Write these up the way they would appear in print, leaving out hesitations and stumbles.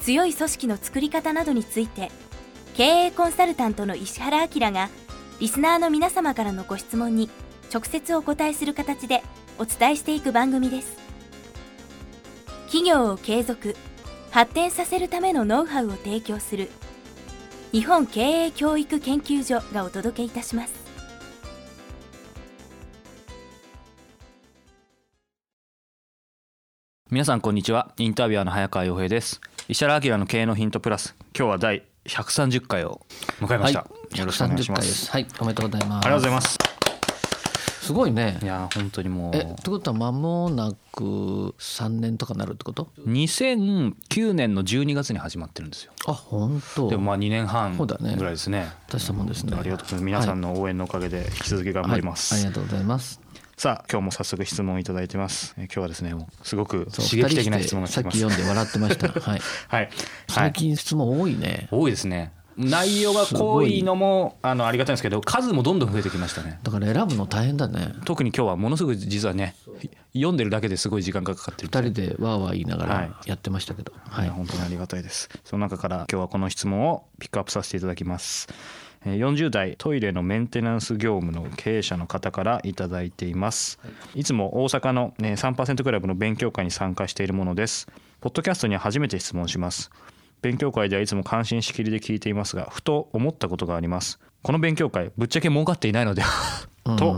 強い組織の作り方などについて、経営コンサルタントの石原彰がリスナーの皆様からのご質問に直接お答えする形でお伝えしていく番組です。企業を継続発展させるためのノウハウを提供する日本経営教育研究所がお届けいたします。皆さんこんにちは。インタビュアーの早川洋平です。石原彰の経営のヒントプラス、今日は第130回を迎えました、はい、よろしくお願いします。はい、おめでとうございます。ありがとうございます。すごいね。いや本当にもうってことは間もなく3年とかなるってこと？2009年の12月に始まってるんですよ。あ、本当。でもまあ2年半ぐらいですね。大したもんですね。ありがとうございます。皆さんの応援のおかげで引き続き頑張ります、はいはい、ありがとうございます。さあ今日も早速質問いただいてます。今日はですね、もうすごく刺激的な質問が来てます。さっき読んで笑ってましたはい、はい、最近質問多いね。多いですね。内容が濃いのもありがたいんですけど、数もどんどん増えてきましたね。だから選ぶの大変だね。特に今日はものすごい、実はね、読んでるだけですごい時間がかかってる。2人でわーわー言いながらやってましたけど、はいはい、本当にありがたいです。その中から今日はこの質問をピックアップさせていただきます。40代トイレのメンテナンス業務の経営者の方からいただいています。いつも大阪の 3% クラブの勉強会に参加しているものです。ポッドキャストに初めて質問します。勉強会ではいつも関心しきりで聞いていますが、ふと思ったことがあります。この勉強会ぶっちゃけ儲かっていないのではと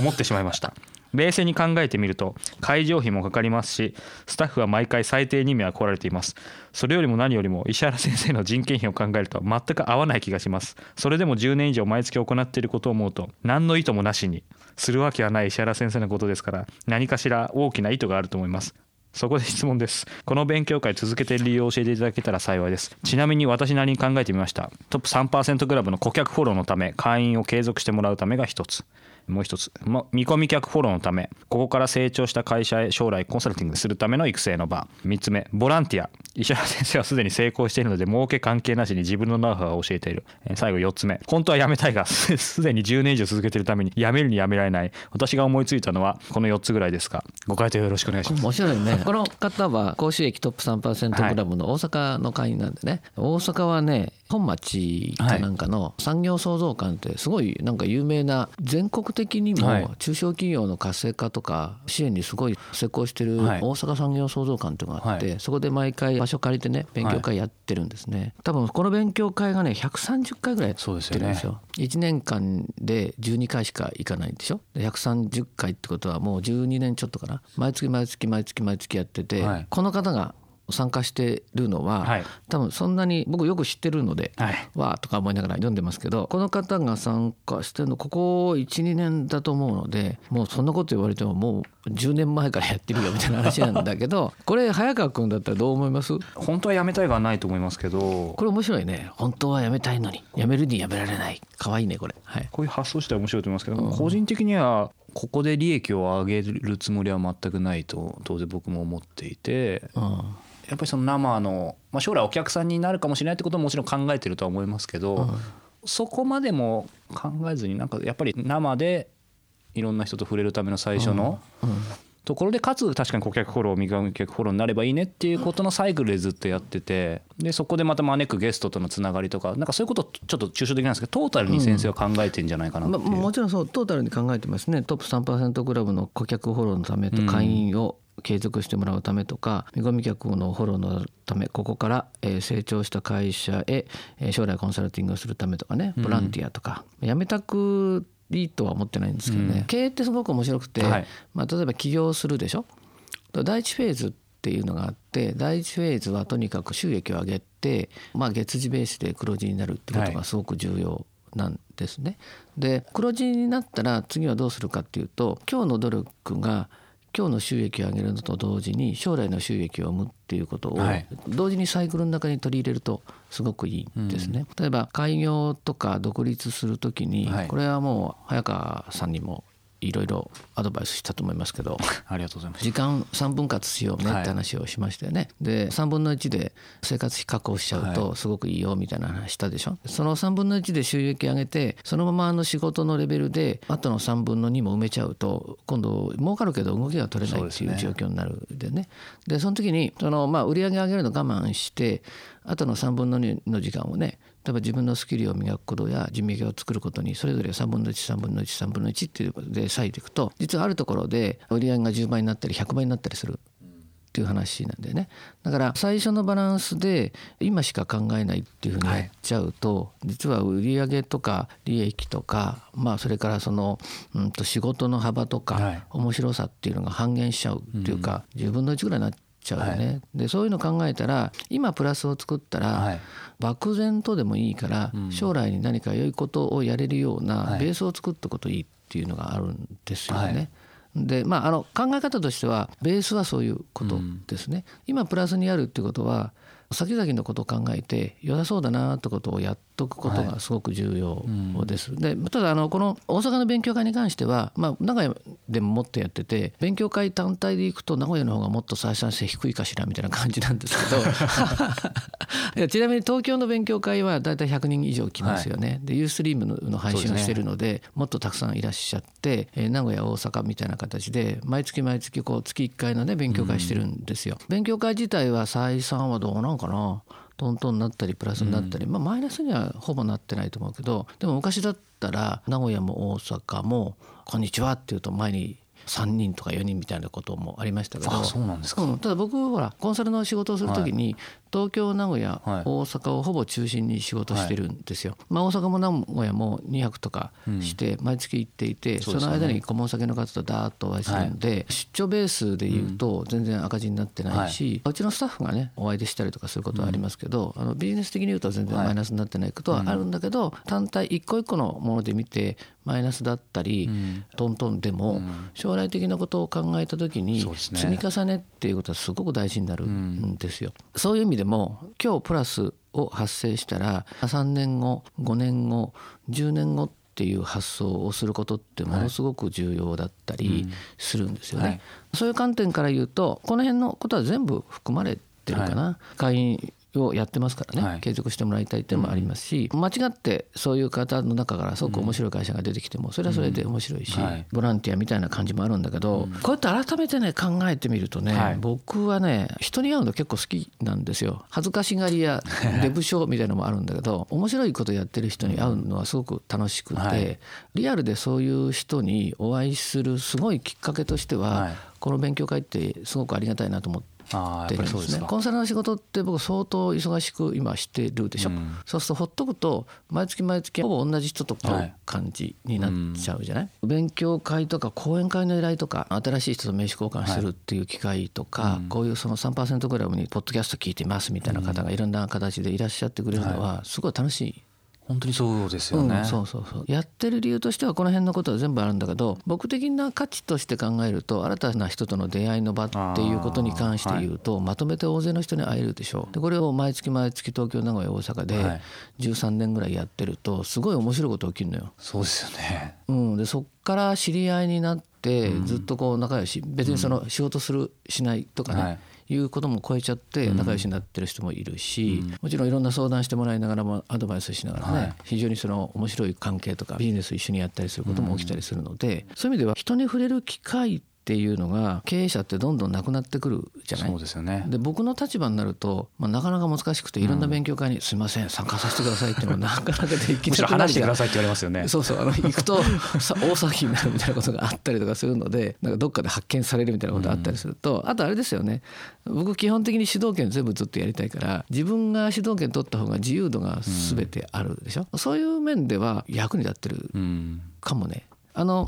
思ってしまいました。冷静に考えてみると会場費もかかりますし、スタッフは毎回最低2名は来られています。それよりも何よりも石原先生の人件費を考えると全く合わない気がします。それでも10年以上毎月行っていることを思うと、何の意図もなしにするわけはない石原先生のことですから、何かしら大きな意図があると思います。そこで質問です。この勉強会続けている理由を教えていただけたら幸いです。ちなみに私なりに考えてみました。トップ 3% クラブの顧客フォローのため、会員を継続してもらうためが一つ、もう一つ見込み客フォローのため、ここから成長した会社へ将来コンサルティングするための育成の場、3つ目、ボランティア。石原先生はすでに成功しているので儲け関係なしに自分のノウハウを教えている。最後4つ目、本当はやめたいがすでに10年以上続けているためにやめるにやめられない。私が思いついたのはこの4つぐらいですが、ご回答よろしくお願いします。面白いねこの方は甲州駅トップ 3% クラブの大阪の会員なんでね、はい、大阪はね、本町かなんかの産業創造館ってすごいなんか有名な、全国的にも中小企業の活性化とか支援にすごい成功してる大阪産業創造館というのがあって、そこで毎回場所借りてね、勉強会やってるんですね。多分この勉強会がね130回ぐらいやってるんですよ。1年間で12回しか行かないんでしょ。130回ってことはもう12年ちょっとかな。毎月やってて、この方が参加してるのは、はい、多分そんなに僕よく知ってるので、はい、わーとか思いながら読んでますけど、この方が参加してるのここ 1,2 年だと思うので、もうそんなこと言われてももう10年前からやってるよみたいな話なんだけどこれ早川君だったらどう思います？本当はやめたいがないと思いますけど、これ面白いね。本当はやめたいのにやめるにやめられない、可愛いねこれ、はい、こういう発想自体面白いと思いますけど、個人的にはここで利益を上げるつもりは全くないと当然僕も思っていて、やっぱりその生の、将来お客さんになるかもしれないってことももちろん考えてるとは思いますけど、そこまでも考えずに、なんかやっぱり生でいろんな人と触れるための最初のところで、かつ確かに顧客フォロー、見込み客フォローになればいいねっていうことのサイクルでずっとやってて、でそこでまた招くゲストとのつながりとか、なんかそういうことちょっと抽象的なんですけど、トータルに先生は考えてんじゃないかなっていう、もちろんそうトータルに考えてますね。トップ 3% クラブの顧客フォローのためと会員を継続してもらうためとか、見込み客のフォローのため、ここから成長した会社へ将来コンサルティングをするためとかね、ボランティアとか、やめたくいいとは思ってないんですけどね、経営ってすごく面白くて、はい、例えば起業するでしょ。第一フェーズっていうのがあって、第一フェーズはとにかく収益を上げて、月次ベースで黒字になるってことがすごく重要なんですね、はい、で黒字になったら次はどうするかっていうと、今日の努力が今日の収益を上げるのと同時に将来の収益を生むっていうことを同時にサイクルの中に取り入れるとすごくいいんですね、うん、例えば開業とか独立するときに、これはもう早川さんにもいろいろアドバイスしたと思いますけど、ありがとうございます。時間3分割しようねって話をしましたよね、はい、で3分の1で生活費確保しちゃうとすごくいいよみたいな話したでしょ、はい、その3分の1で収益上げてそのまま仕事のレベルであとの3分の2も埋めちゃうと今度儲かるけど動きが取れないっていう状況になるでね。でその時に売り上げ上げるの我慢してあとの3分の2の時間をね、例えば自分のスキルを磨くことや人脈を作ることにそれぞれ3分の1、3分の1、3分の1っていうことで割いていくと、実はあるところで売り上げが10倍になったり100倍になったりするっていう話なんでね。だから最初のバランスで今しか考えないっていうふうにやっちゃうと、はい、実は売り上げとか利益とか、それから仕事の幅とか、はい、面白さっていうのが半減しちゃうっていうか、10分の1ぐらいになっちゃうよね、はい、でそういうの考えたら今プラスを作ったら、はい、漠然とでもいいから将来に何か良いことをやれるようなベースを作っておくといいっていうのがあるんですよね、はいはい。で考え方としてはベースはそういうことですね、うん、今プラスにあるってことは先々のことを考えて良さそうだなってことをやっとくことがすごく重要です、はい、でただこの大阪の勉強会に関しては、名古屋でももっとやってて勉強会単体でいくと名古屋の方がもっと採算性低いかしらみたいな感じなんですけどいやちなみに東京の勉強会はだいたい100人以上来ますよね、はい、でユーストリームの配信をしてるの で、ね、もっとたくさんいらっしゃって、名古屋大阪みたいな形で毎月月1回の、ね、勉強会してるんですよ、うん、勉強会自体は採算はどうなんかな、トントンになったりプラスになったり、マイナスにはほぼなってないと思うけど、でも昔だったら名古屋も大阪もこんにちはっていうと前に3人とか4人みたいなこともありましたけど。あ、そうなんですか。ただ僕コンサルの仕事をするときに、はい、東京名古屋、はい、大阪をほぼ中心に仕事してるんですよ、大阪も名古屋も2泊とかして毎月行っていて、うん、その間に顧問先の方とダーッとお会いするんで、はい、出張ベースでいうと全然赤字になってないし、はい、うちのスタッフがねお会いでしたりとかすることはありますけど、うん、ビジネス的に言うと全然マイナスになってないことはあるんだけど、はい、単体一個一個のもので見てマイナスだったり、うん、トントンでも、うん、将来的なことを考えたときに積み重ねっていうことはすごく大事になるんですよ、うん、そういう意味でも今日プラスを発生したら3年後5年後10年後っていう発想をすることってものすごく重要だったりするんですよね、はい、そういう観点から言うとこの辺のことは全部含まれてるかな、はい、会員をやってますからね、はい、継続してもらいたいっていうのもありますし、間違ってそういう方の中からすごく面白い会社が出てきてもそれはそれで面白いし、ボランティアみたいな感じもあるんだけど、こうやって改めてね考えてみるとね、はい、僕はね人に会うの結構好きなんですよ。恥ずかしがりやデブ症みたいなのもあるんだけど面白いことやってる人に会うのはすごく楽しくて、はい、リアルでそういう人にお会いするすごいきっかけとしては、はい、この勉強会ってすごくありがたいなと思って。あ、やっぱりそうですか。コンサルの仕事って僕相当忙しく今してるでしょ、うん、そうするとほっとくと毎月ほぼ同じ人と会う感じになっちゃうじゃない、はい、うん、勉強会とか講演会の依頼とか新しい人と名刺交換するっていう機会とか、はい、こういうその 3% クラブにポッドキャスト聞いてますみたいな方がいろんな形でいらっしゃってくれるのはすごい楽しい。本当にそうですよね、うん、そうやってる理由としてはこの辺のことは全部あるんだけど、僕的な価値として考えると新たな人との出会いの場っていうことに関して言うと、はい、まとめて大勢の人に会えるでしょう。でこれを毎月東京名古屋大阪で13年ぐらいやってるとすごい面白いこと起きるのよ。そうですよね、うん、でそっから知り合いになってずっと仲良し、別に仕事するしないとかね、はい、いうことも超えちゃって仲良しになってる人もいるし、もちろんいろんな相談してもらいながらもアドバイスしながらね、はい、非常に面白い関係とかビジネス一緒にやったりすることも起きたりするので、そういう意味では人に触れる機会っていうのが経営者ってどんどんなくなってくるじゃない。そうですよね。で僕の立場になると、なかなか難しくていろんな勉強会にすいません参加させてくださいっていうのもなかなかできなくなる。むしろ話してくださいって言われますよね。そうそう、行くと大騒ぎになるみたいなことがあったりとかするので、なんかどっかで発見されるみたいなことがあったりすると、あとあれですよね、僕基本的に主導権全部ずっとやりたいから自分が主導権取った方が自由度が全てあるでしょ、そういう面では役に立ってるかもね。思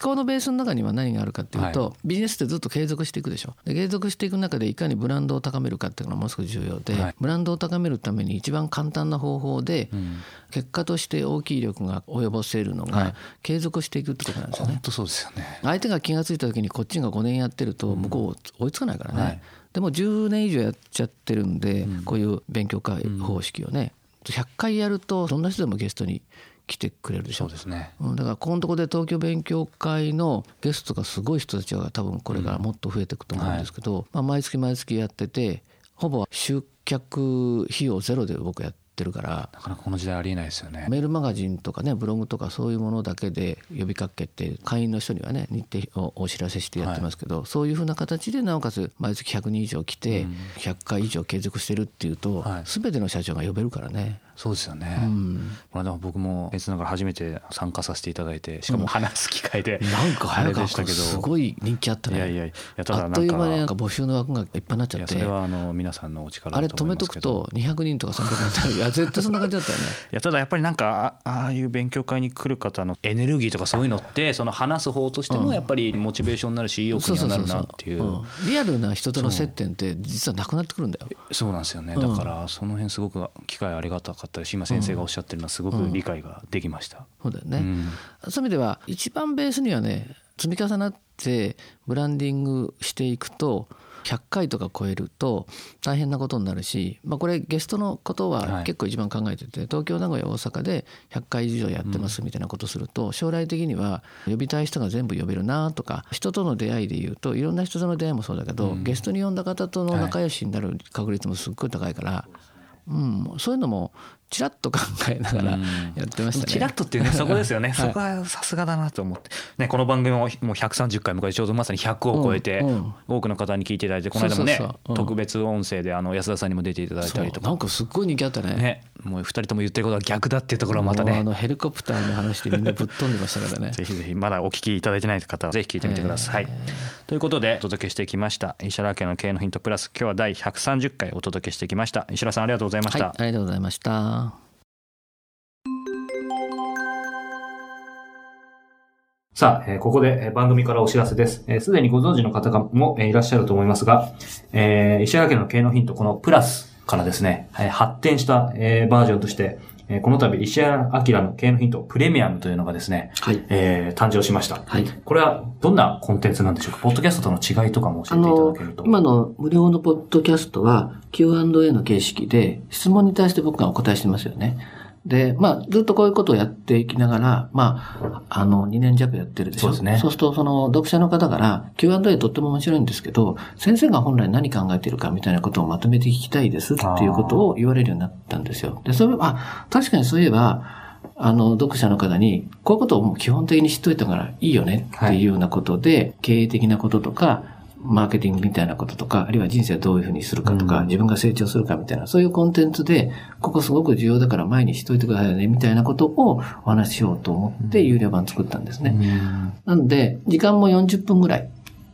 考のベースの中には何があるかっていうと、はい、ビジネスってずっと継続していくでしょ。で継続していく中でいかにブランドを高めるかっていうのがものすごく重要で、はい、ブランドを高めるために一番簡単な方法で、うん、結果として大きい力が及ぼせるのが、はい、継続していくってことなんですよね。本当そうですよね。相手が気がついた時にこっちが5年やってると向こう追いつかないからね、うんはい、でも10年以上やっちゃってるんで、うん、こういう勉強会方式をね100回やるとどんな人でもゲストに来てくれるでしょ。そうですね。だからここのところで東京勉強会のゲストがすごい人たちが多分これからもっと増えていくと思うんですけど、うんはいまあ、毎月毎月やっててほぼ集客費用ゼロで僕やってるからなかなかこの時代ありえないですよね。メールマガジンとかねブログとかそういうものだけで呼びかけて会員の人にはね日程をお知らせしてやってますけど、はい、そういうふうな形でなおかつ毎月100人以上来て100回以上継続してるっていうと、はい、全ての社長が呼べるからね。そうですよね、うん、この間僕も別ながら初めて参加させていただいてしかも話す機会で、うん、なんか早川君すごい人気あったね。いやいやいやただなんかあっという間になんか募集の枠がいっぱいになっちゃって、いやそれは皆さんのお力だと思いますけどあれ止めとくと200人とか300人いや絶対そんな感じだったよねいやただやっぱりなんかああいう勉強会に来る方のエネルギーとかそういうのってその話す方としてもやっぱりモチベーションになるし、うん、意欲になるなっていうリアルな人との接点って実はなくなってくるんだよ。そうなんですよね。だからその辺すごく機会ありがたかった今先生がおっしゃってるのはすごく理解ができました、うんうん、そうだよね、うん、そういう意味では一番ベースにはね積み重なってブランディングしていくと100回とか超えると大変なことになるし、まあ、これゲストのことは結構一番考えてて、はい、東京名古屋大阪で100回以上やってますみたいなことすると、うん、将来的には呼びたい人が全部呼べるなとか人との出会いでいうといろんな人との出会いもそうだけど、うん、ゲストに呼んだ方との仲良しになる確率もすっごい高いから、はいうん、そういうのもチラッと考えながらやってましたね。チラッとっていうねそこですよね、はい、そこはさすがだなと思って、ね、この番組ももう130回迎えちょうどまさに100を超えて多くの方に聞いていただいて、うん、この間もねそうそうそう、うん、特別音声で安田さんにも出ていただいたりとかなんかすっごい人気あった ねもう2人とも言ってることは逆だっていうところはまたねヘリコプターの話でみんなぶっ飛んでましたからねぜひぜひまだお聞きいただいてない方はぜひ聞いてみてください、ということでお届けしてきました石原家の経営のヒントプラス今日は第130回お届けしてきました。石原さんありがとうございました、はい、ありがとうございました。さあ、ここで番組からお知らせです。すでにご存知の方もいらっしゃると思いますが、石原家の経営のヒントこのプラスからですね、発展したバージョンとしてこの度石原彰の経営のヒントプレミアムというのがですね、はい誕生しました、はい、これはどんなコンテンツなんでしょうか。ポッドキャストとの違いとかも教えていただけると。今の無料のポッドキャストは Q&A の形式で質問に対して僕がお答えしてますよね。で、まあ、ずっとこういうことをやっていきながら、まあ、2年弱やってるでしょ。そうですね。そうすると、読者の方から Q&A とっても面白いんですけど、先生が本来何考えてるかみたいなことをまとめて聞きたいですっていうことを言われるようになったんですよ。で、それは、確かにそういえば、読者の方に、こういうことをもう基本的に知っといたからいいよねっていうようなことで、はい、経営的なこととか、マーケティングみたいなこととか、あるいは人生をどういうふうにするかとか、自分が成長するかみたいな、そういうコンテンツで、ここすごく重要だから前にしといてくださいね、みたいなことをお話ししようと思って、有料版作ったんですね。なので、時間も40分ぐらい、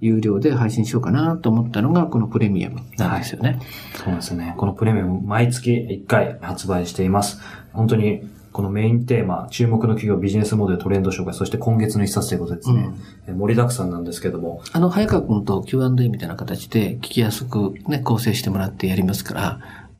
有料で配信しようかなと思ったのがこのプレミアムなんですよね、はい、そうですね。このプレミアム毎月1回発売しています。本当にこのメインテーマ注目の企業ビジネスモデルトレンド紹介そして今月の一冊ということですね、うん、盛りだくさんなんですけども早川君と Q&A みたいな形で聞きやすく、ね、構成してもらってやりますから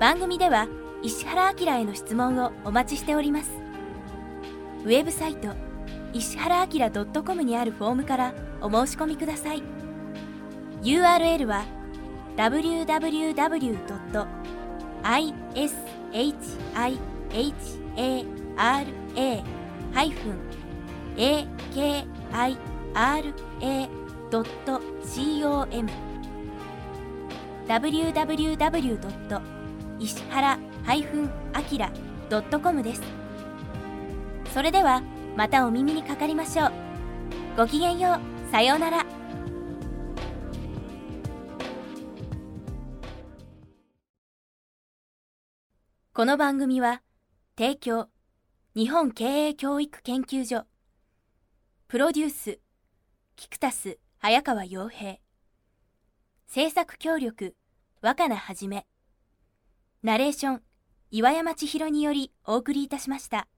番組では石原彰への質問をお待ちしております。ウェブサイト石原明 .com にあるフォームからお申し込みください。 URL は www.ishihara-akira.com www.ishara-akira.com です。それではまたお耳にかかりましょう。ごきげんよう。さようなら。この番組は提供日本経営教育研究所、プロデュース菊田須早川洋平、制作協力若菜はじめ、ナレーション岩山千尋によりお送りいたしました。